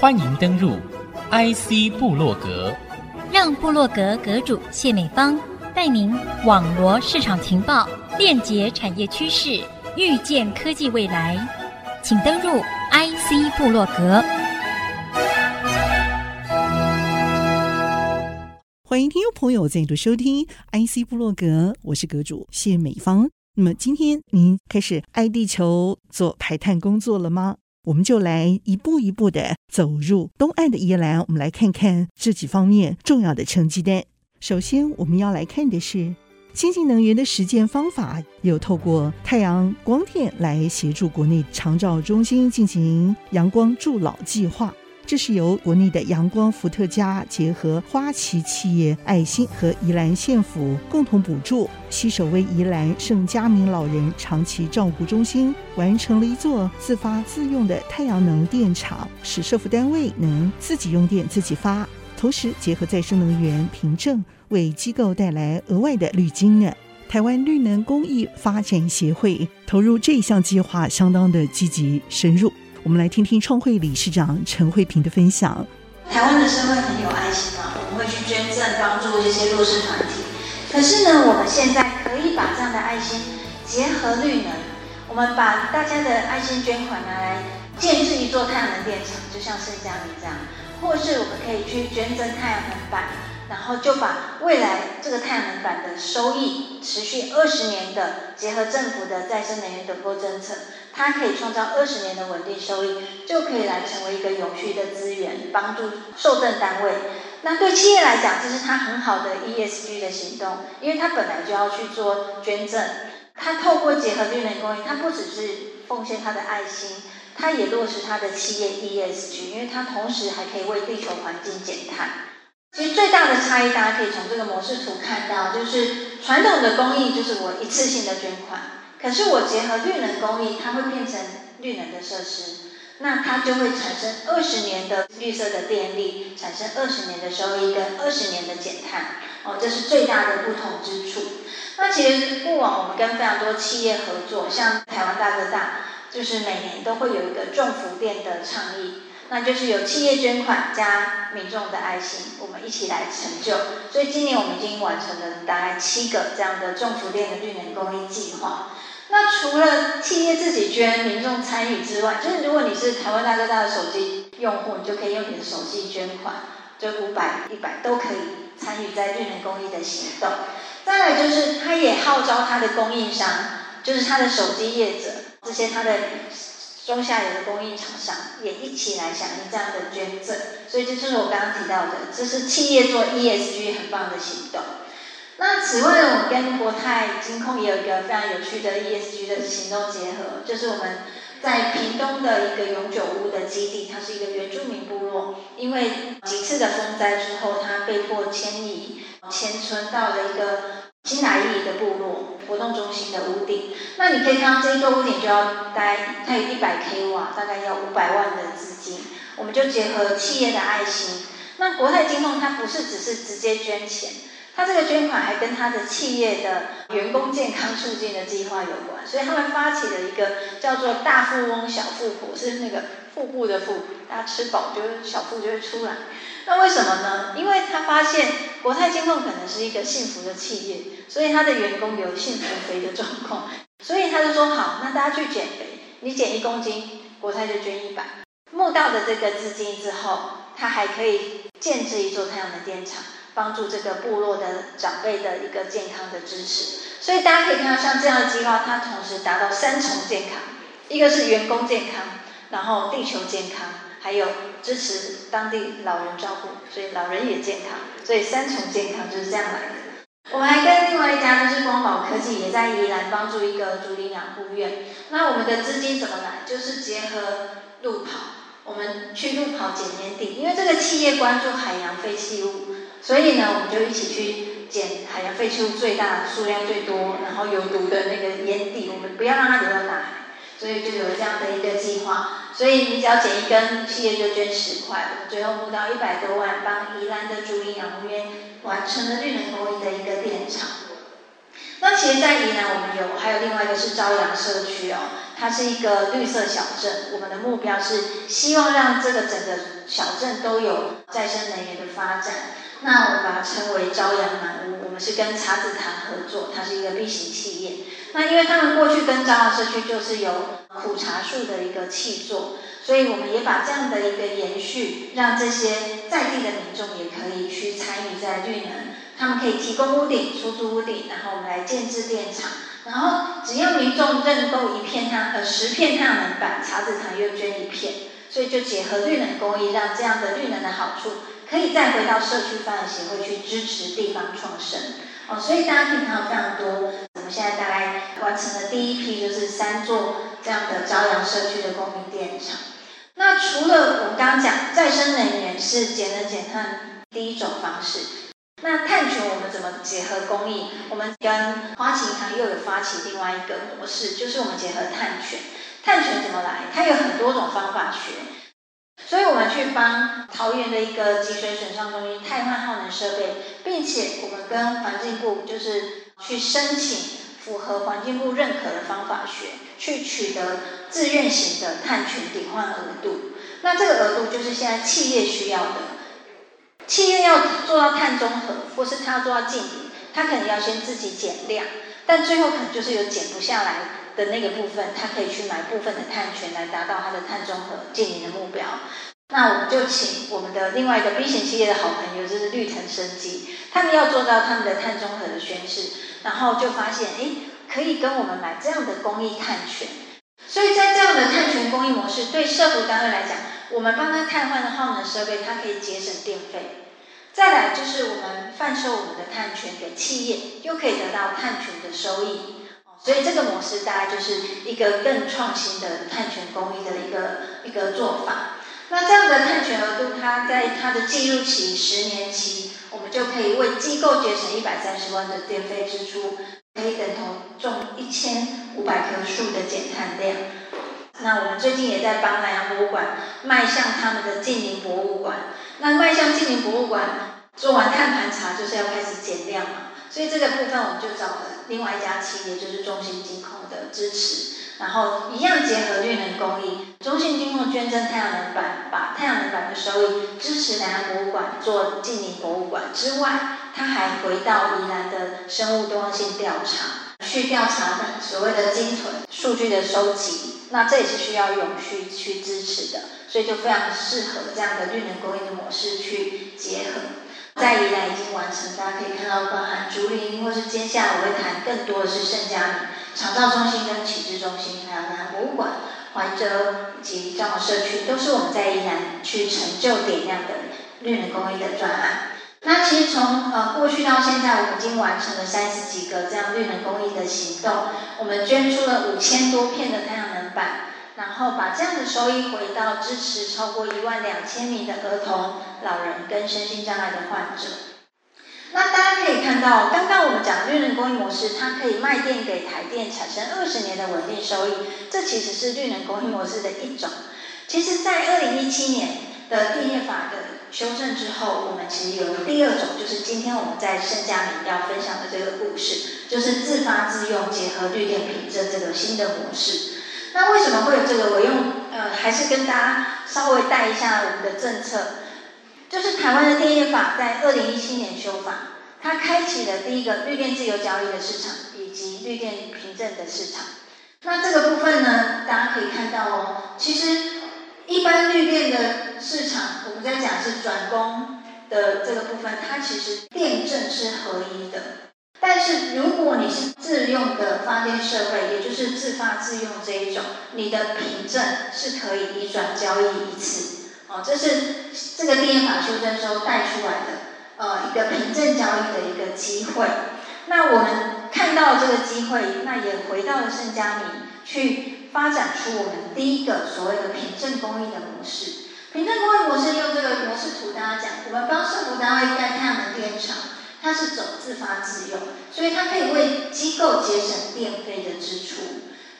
欢迎登入 IC 部落格，让部落格阁主谢美芳带您网罗市场情报，链接产业趋势，预见科技未来。请登入 IC 部落格。欢迎听众朋友再度收听 IC 部落格，我是阁主谢美芳。那么今天您开始爱地球做排碳工作了吗？我们就来一步一步的走入东岸的宜兰，我们来看看这几方面重要的成绩单。首先我们要来看的是清洁能源的实践方法，有透过太阳光电来协助国内长照中心进行阳光助老计划，这是由国内的阳光伏特加结合花旗企业爱心和宜兰县府共同补助，携手为宜兰圣嘉明老人长期照顾中心完成了一座自发自用的太阳能电厂，使社福单位能自己用电自己发，同时结合再生能源凭证，为机构带来额外的绿金呢。台湾绿能公益发展协会投入这一项计划相当的积极深入。我们来听听创会理事长陈慧萍的分享。台湾的社会很有爱心啊，我们会去捐赠帮助这些弱势团体。可是呢，我们现在可以把这样的爱心结合绿能，我们把大家的爱心捐款拿来建制一座太阳能电厂，就像圣嘉明这样，或是我们可以去捐赠太阳能板，然后就把未来这个太阳能板的收益持续20年的结合政府的再生能源等购政策，它可以创造20年的稳定收益，就可以来成为一个有序的资源，帮助受赠单位。那对企业来讲，这是它很好的 ESG 的行动，因为它本来就要去做捐赠，它透过结合绿能公益，它不只是奉献它的爱心，它也落实它的企业 ESG， 因为它同时还可以为地球环境减碳。其实最大的差异，大家可以从这个模式图看到，就是传统的公益就是我一次性的捐款，可是我结合绿能公益，它会变成绿能的设施，那它就会产生20年的绿色的电力，产生20年的收益跟20年的减碳，这是最大的不同之处。那其实过往我们跟非常多企业合作，像台湾大哥大，就是每年都会有一个种福电的倡议。那就是有企业捐款加民众的爱心，我们一起来成就。所以今年我们已经完成了大概7个这样的种福电的绿能公益计划。那除了企业自己捐、民众参与之外，就是如果你是台湾大哥大的手机用户，你就可以用你的手机捐款，就500、100都可以参与在绿能公益的行动。再来就是他也号召他的供应商，就是他的手机业者，这些他的中下游的供应厂商也一起来响应这样的捐赠，所以这就是我刚刚提到的，这是企业做 ESG 很棒的行动。那此外，我们跟国泰金控也有一个非常有趣的 ESG 的行动结合，就是我们在屏东的一个永久屋的基地，它是一个原住民部落，因为几次的风灾之后，它被迫迁移迁村到了一个新来义的部落活动中心的屋顶，那你可以看到这一座屋顶就要待它有100 kW，大概要500万的资金。我们就结合企业的爱心，那国泰金控它不是只是直接捐钱，它这个捐款还跟它的企业的员工健康促进的计划有关，所以他们发起了一个叫做大富翁小富婆，是那个腹部的腹，大家吃饱就是小腹就会出来。那为什么呢？因为他发现国泰金控可能是一个幸福的企业，所以他的员工有幸福肥的状况，所以他就说好，那大家去减肥，你减1公斤，国泰就捐100。募到的这个资金之后，他还可以建置一座太阳能电厂，帮助这个部落的长辈的一个健康的支持。所以大家可以看到，像这样的计划，它同时达到3重健康，一个是员工健康，然后地球健康，还有支持当地老人照顾，所以老人也健康，所以3重健康就是这样来的。我们还跟另外一家就是光宝科技也在宜兰帮助一个竹林养护院。那我们的资金怎么来？就是结合路跑，我们去路跑捡烟蒂，因为这个企业关注海洋废弃物，所以呢，我们就一起去捡海洋废弃物最大、数量最多，然后有毒的那个烟蒂，我们不要让它流到大海，所以就有这样的一个计划。所以你只要捡1根，企业就捐10块，我们最后募到100多万，帮宜兰的竹林养护院完成了绿能公益的一个电厂。那其实在宜兰我们有还有另外一个是朝阳社区哦，它是一个绿色小镇，我们的目标是希望让这个整个小镇都有再生能源的发展。那我们把它称为朝阳满屋，我们是跟茶子堂合作，它是一个例行企业。那因为他们过去跟朝阳社区就是有苦茶树的一个契作，所以我们也把这样的一个延续，让这些在地的民众也可以去参与在绿能，他们可以提供屋顶、出租屋顶，然后我们来建置电厂，然后只要民众认购10片太阳能板，茶子堂又捐1片，所以就结合绿能公益，让这样的绿能的好处可以再回到社区发展协会去支持地方创生哦，所以大家可以看到非常多。我们现在大概完成了第一批，就是3座这样的朝阳社区的公民电厂。那除了我们刚刚讲再生能源是节能减碳第一种方式，那碳权我们怎么结合公益？我们跟花旗银行又有发起另外一个模式，就是我们结合碳权。碳权怎么来？它有很多种方法学。所以我们去帮桃园的一个集水水上中心汰换耗能设备，并且我们跟环境部就是去申请符合环境部认可的方法学，去取得自愿型的碳权抵换额度。那这个额度就是现在企业需要的，企业要做到碳中和，或是它要做到净零，它可能要先自己减量，但最后可能就是有减不下来的那个部分，他可以去买部分的碳权来达到他的碳中和净零的目标。那我们就请我们的另外一个 B 型企业的好朋友，就是绿藤生机，他们要做到他们的碳中和的宣示，然后就发现可以跟我们买这样的公益碳权。所以在这样的碳权公益模式，对社福单位来讲，我们帮他汰换的耗能设备，它可以节省电费。再来就是我们贩售我们的碳权给企业，又可以得到碳权的收益。所以这个模式大概就是一个更创新的碳权公益的一个做法。那这样的碳权额度，它在它的计入期10年期，我们就可以为机构节省130万的电费支出，可以等同种1500棵树的减碳量。那我们最近也在帮南洋博物馆迈向他们的净零博物馆。那迈向净零博物馆，做完碳盘查就是要开始减量嘛。所以这个部分我们就找了另外一家企业，就是中信金控的支持，然后一样结合绿能公益，中信金控捐赠太阳能板，把太阳能板的收益支持南洋博物馆做净零博物馆之外，他还回到宜兰的生物多样性调查，去调查所谓的精准数据的收集。那这也是需要永续去支持的，所以就非常适合这样的绿能公益的模式去结合。在宜兰已经完成，大家可以看到，包含竹林，或是接下来我会谈更多的是盛嘉明长照中心跟启智中心，还有南洋博物馆、怀哲以及朝阳社区，都是我们在宜兰去成就点亮的绿能公益的专案。那其实从过去到现在，我们已经完成了30几个这样绿能公益的行动，我们捐出了5000多片的太阳能板。然后把这样的收益回到支持超过12000名的儿童、老人跟身心障碍的患者。那大家可以看到，刚刚我们讲绿能公益模式，它可以卖电给台电，产生20年的稳定收益，这其实是绿能公益模式的一种。其实在2017年的电业法的修正之后，我们其实有了第2种，就是今天我们在盛嘉明要分享的这个故事，就是自发自用结合绿电凭证这个新的模式。那为什么会有这个？我用还是跟大家稍微带一下我们的政策，就是台湾的电业法在2017年修法，它开启了第一个绿电自由交易的市场，以及绿电凭证的市场。那这个部分呢，大家可以看到哦，其实一般绿电的市场，我们在讲是转供的这个部分，它其实电证是合一的。但是如果你是自用的发电设备，也就是自发自用这一种，你的凭证是可以移转交易1次，这是这个电业法修正时候带出来的一个凭证交易的一个机会。那我们看到这个机会，那也回到了盛嘉明去发展出我们第一个所谓的凭证公益的模式。凭证公益模式用这个模式图，大家讲，我们帮社福单位盖太阳能电厂。它是走自发自用，所以它可以为机构节省电费的支出。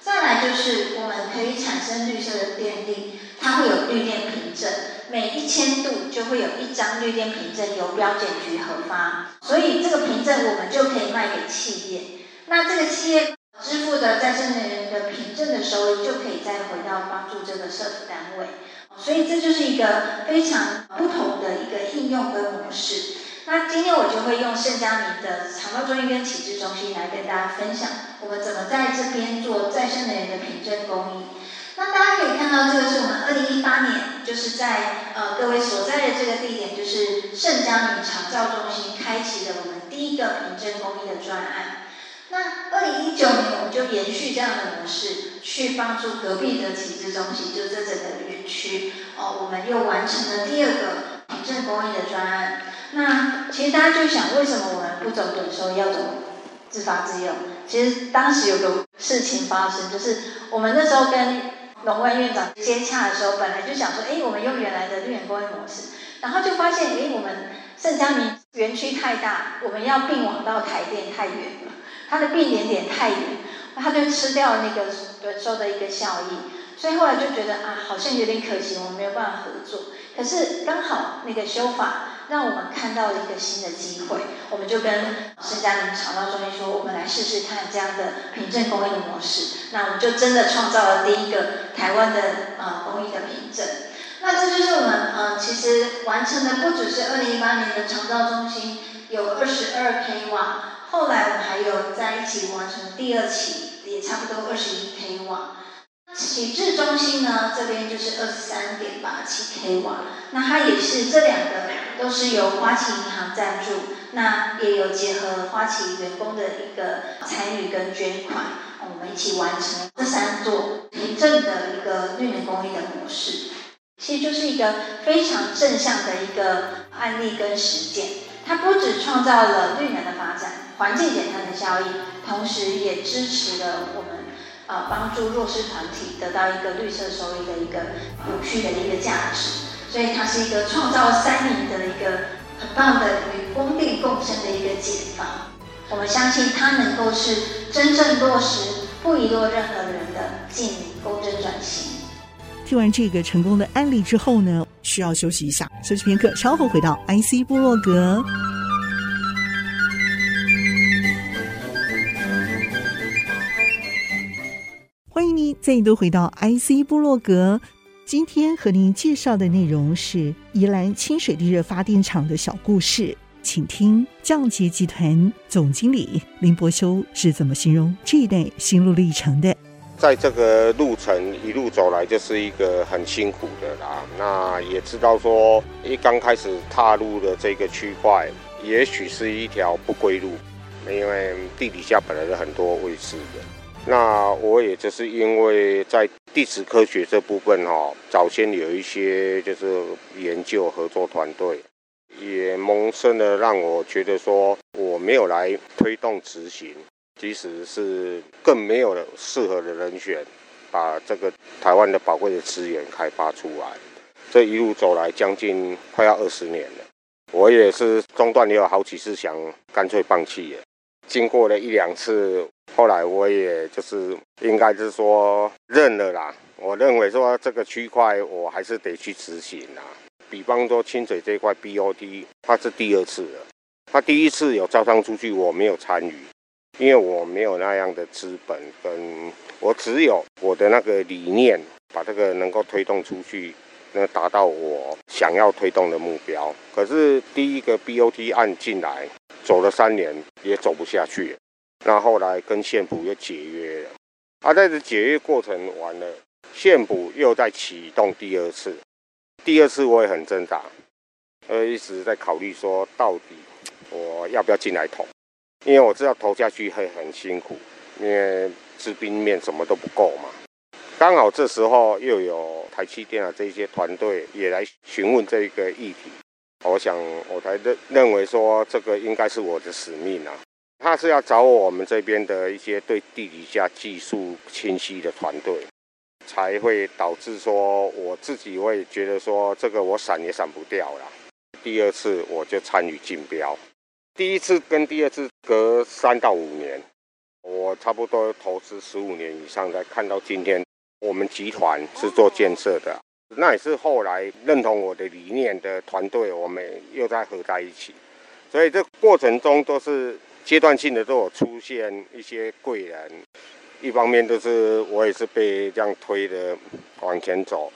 再来就是我们可以产生绿色的电力，它会有绿电凭证，每1000度就会有1张绿电凭证由标检局核发，所以这个凭证我们就可以卖给企业。那这个企业支付的再生能源的凭证的收益就可以再回到帮助这个社福单位，所以这就是一个非常不同的一个应用跟模式。那今天我就会用盛佳明的长照中心跟启智中心来跟大家分享我们怎么在这边做再生能源的凭证公益。那大家可以看到，这个是我们2018年就是在各位所在的这个地点，就是盛佳明长照中心开启的我们第一个凭证公益的专案。那2019年我们就延续这样的模式，去帮助隔壁的启智中心，就这整个园区哦，我们又完成了第二个凭证公益的专案。那其实大家就想，为什么我们不走本收，要走自发自用？其实当时有个事情发生，就是我们那时候跟农委院长接洽的时候，本来就想说，我们用原来的绿园公益模式，然后就发现，我们盛佳明园区太大，我们要并网到台电太远了。它的并联点太远，它就吃掉那个本收的一个效益，所以后来就觉得好像有点可惜，我们没有办法合作。可是刚好那个修法让我们看到了一个新的机会，我们就跟盛佳明长照中心说，我们来试试看这样的凭证公益的模式。那我们就真的创造了第一个台湾的公益的凭证。那这就是我们其实完成的不只是2018年的长照中心有22 kW。后来我们还有在一起完成第二期，也差不多21 kW。启智中心呢，这边就是23.87 kW。那它也是这两个都是由花旗银行赞助，那也有结合花旗员工的一个参与跟捐款，我们一起完成这三座凭证的一个绿能公益的模式。其实就是一个非常正向的一个案例跟实践，它不只创造了绿能的发展。环境减碳的效益，同时也支持了我们帮助弱势团体得到一个绿色收益的一个永续的一个价值，所以它是一个创造三赢的一个很棒的与光电共生的一个解方。我们相信它能够是真正落实不遗落任何人的净公正转型。听完这个成功的案例之后呢，需要休息一下，休息片刻，稍后回到 IC 部落格。欢迎您再度回到 IC 部落格，今天和您介绍的内容是宜兰清水地热发电厂的小故事，请听降捷集团总经理林柏修是怎么形容这一段心路历程的。在这个路程一路走来，就是一个很辛苦的啦。那也知道说，一刚开始踏入的这个区块，也许是一条不归路，因为地底下本来有很多未知的。那我也就是因为在地质科学这部分早先有一些就是研究合作团队，也萌生了让我觉得说我没有来推动执行，其实是更没有适合的人选，把这个台湾的宝贵的资源开发出来。这一路走来将近快要20年了，我也是中断也有好几次想干脆放弃了，经过了1-2次。后来我也就是应该是说认了啦，我认为说这个区块我还是得去执行啦。比方说清水这块 BOT 它是第2次了，它第一次有招商出去我没有参与，因为我没有那样的资本，跟我只有我的那个理念把这个能够推动出去，能达到我想要推动的目标。可是第一个 BOT 案进来走了3年也走不下去了，那后来跟县府又解约了，在这解约过程完了，县府又在启动第2次，第2次我也很挣扎，一直在考虑说到底我要不要进来投，因为我知道投下去会很辛苦，因为资金面什么都不够嘛。刚好这时候又有台积电的这些团队也来询问这个议题，我想我才认为说这个应该是我的使命啊。他是要找我们这边的一些对地底下技术清晰的团队，才会导致说我自己会觉得说这个我闪也闪不掉啦。第2次我就参与竞标，第1次跟第2次隔3到5年，我差不多投资15年以上才看到今天我们集团是做建设的，那也是后来认同我的理念的团队，我们又再合在一起，所以这过程中都是阶段性的都有出现一些贵人。一方面就是我也是被这样推的往前走。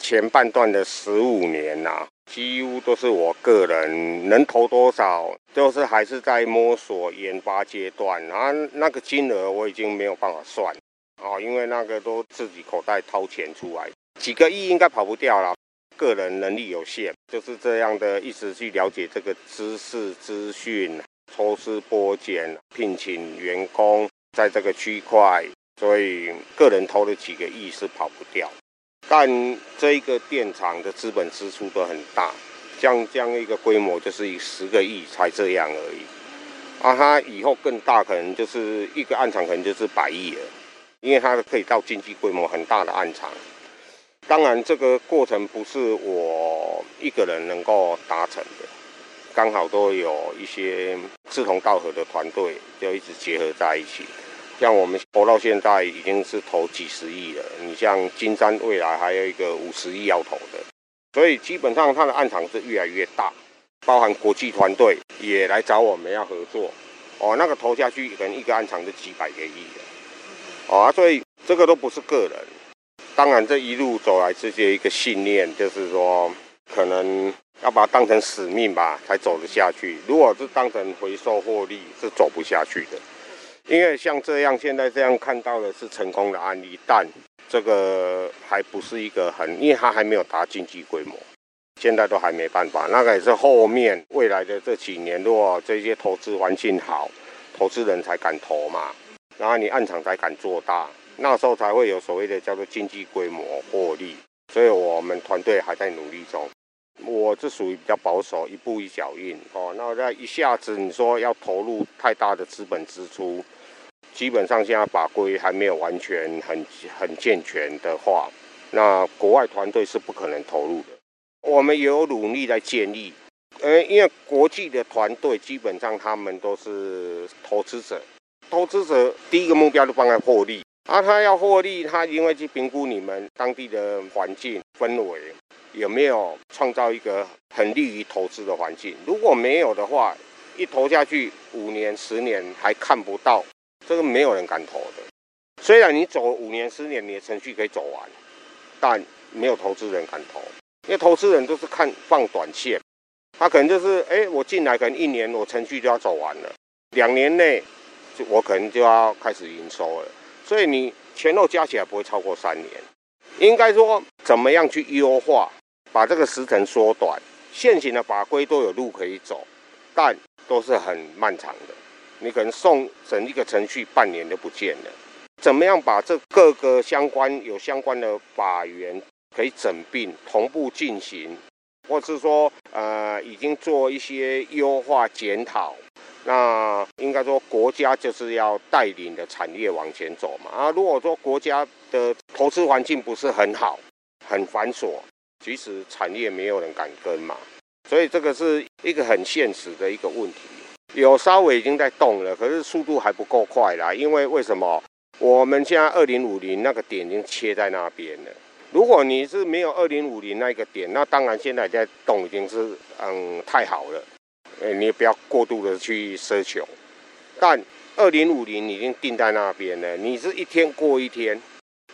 前半段的15年呐，几乎都是我个人能投多少，就是还是在摸索研发阶段。然后那个金额我已经没有办法算啊，因为那个都自己口袋掏钱出来，几个亿应该跑不掉啦。个人能力有限，就是这样的，一直去了解这个知识资讯。 抽丝剥茧，聘请员工在这个区块，所以个人投了几个亿是跑不掉。但这一个电厂的资本支出都很大，像这样一个规模就是10个亿才这样而已。啊，它以后更大，可能就是一个暗场，可能就是100亿了，因为它可以到经济规模很大的暗场。当然，这个过程不是我一个人能够达成的。 刚好都有一些志同道合的团队，就一直结合在一起。像我们投到现在已经是投几十亿了，你像金山未来还有一个50亿要投的，所以基本上它的案场是越来越大，包含国际团队也来找我们要合作。哦，那个投下去可能一个案场就几百个亿了。哦、啊，所以这个都不是个人。当然这一路走来，这些一个信念就是说，可能。 要把它当成使命吧，才走得下去。如果是当成回收获利，是走不下去的。因为像这样，现在这样看到的是成功的案例，但这个还不是一个很，因为它还没有达经济规模，现在都还没办法。那个也是后面未来的这几年，如果这些投资环境好，投资人才敢投嘛，然后你暗场才敢做大，那时候才会有所谓的叫做经济规模获利。所以我们团队还在努力中。 我是属于比较保守，一步一脚印哦。那在一下子你说要投入太大的资本支出，基本上现在法规还没有完全很健全的话，那国外团队是不可能投入的。我们也有努力来建立，因为国际的团队基本上他们都是投资者，投资者第一个目标就放在获利，啊，他要获利，他因为去评估你们当地的环境氛围。 有没有创造一个很利于投资的环境？如果没有的话，一投下去5年、10年还看不到，这个没有人敢投的。虽然你走5年、10年，你的程序可以走完，但没有投资人敢投，因为投资人都是看放短线，他可能就是我进来可能1年我程序就要走完了，2年内就我可能就要开始营收了，所以你前后加起来不会超过3年。应该说怎么样去优化？ 把这个时程缩短，现行的法规都有路可以走，但都是很漫长的。你可能送整一个程序半年都不见了。怎么样把这各个相关的法源可以整并同步进行，或是说已经做一些优化检讨？那应该说国家就是要带领的产业往前走嘛。啊，如果说国家的投资环境不是很好，很繁琐。 其实产业没有人敢跟嘛，所以这个是一个很现实的一个问题。有稍微已经在动了，可是速度还不够快啦。因为什么？我们现在2050那个点已经切在那边了。如果你是没有2050那个点，那当然现在在动已经是太好了，你也不要过度的去奢求。但2050已经定在那边了，你是一天过一天。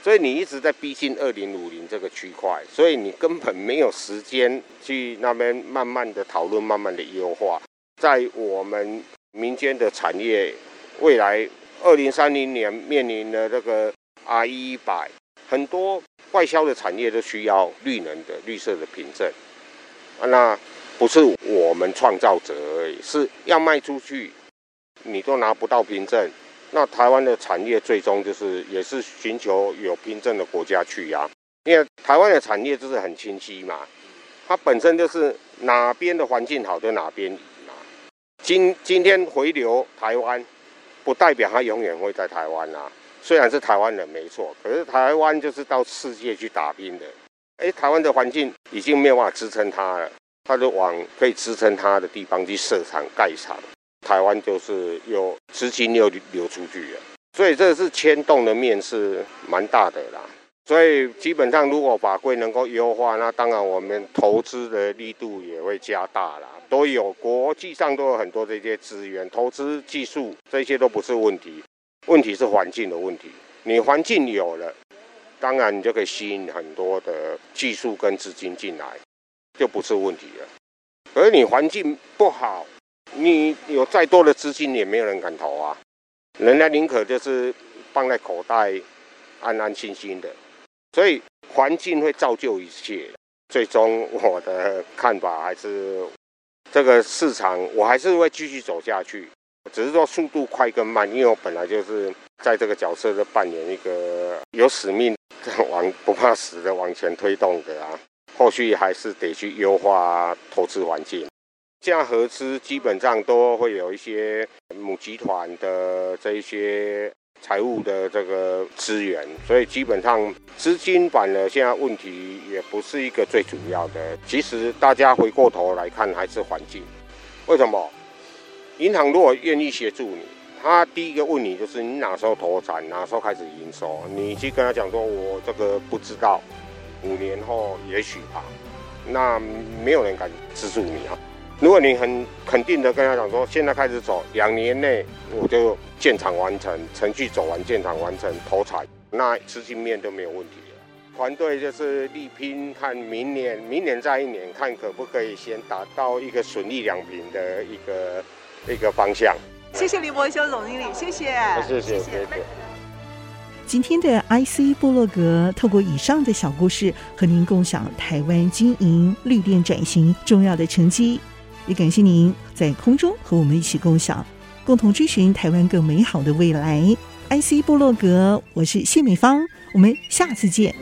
所以你一直在逼近2050这个区块，所以你根本没有时间去那边慢慢的讨论、慢慢的优化。在我们民间的产业，未来2030年面临的这个 RE100，很多外销的产业都需要绿色的凭证。那不是我们创造者而已，是要卖出去，你都拿不到凭证。 那台湾的产业最终就是也是寻求有凭证的国家去啊，因为台湾的产业就是很清晰嘛，它本身就是哪边的环境好就哪边移嘛。今天回流台湾，不代表它永远会在台湾啊。虽然是台湾人没错，可是台湾就是到世界去打拼的。台湾的环境已经没有办法支撑它了，它就往可以支撑它的地方去设厂盖厂。 台湾就是有资金流出去了，所以这是牵动的面是蛮大的啦。所以基本上，如果法规能够优化，那当然我们投资的力度也会加大啦。都有国际上都有很多这些资源，投资技术这些都不是问题，问题是环境的问题。你环境有了，当然你就可以吸引很多的技术跟资金进来，就不是问题了。而你环境不好，你有再多的资金也没有人敢投啊，人家宁可就是放在口袋，安安心心的。所以环境会造就一切，最终我的看法还是这个市场，我还是会继续走下去，只是说速度快跟慢，因为我本来就是在这个角色的扮演一个有使命不怕死的往前推动的啊。后续还是得去优化投资环境，这样合资基本上都会有一些母集团的这一些财务的这个资源，所以基本上资金版的现在问题也不是一个最主要的。其实大家回过头来看还是环境。为什么？银行如果愿意协助你，他第一个问你就是你哪时候投产，哪时候开始营收。你去跟他讲说，我这个不知道，5年后也许吧，那没有人敢资助你啊。如果你很肯定的跟他讲说，现在开始走，2年内我就建厂完成，程序走完，建厂完成，投产，那资金面都没有问题了。团队就是力拼，看明年再一年，看可不可以先达到一个损益2平的一个方向。谢谢林柏修总经理，谢谢，谢谢。今天的 IC 部落格透过以上的小故事和您共享台湾经营绿电转型重要的成绩，也感谢您在空中和我们一起共享，共同追寻台湾更美好的未来。 IC 部落格，我是谢美芳，我们下次见。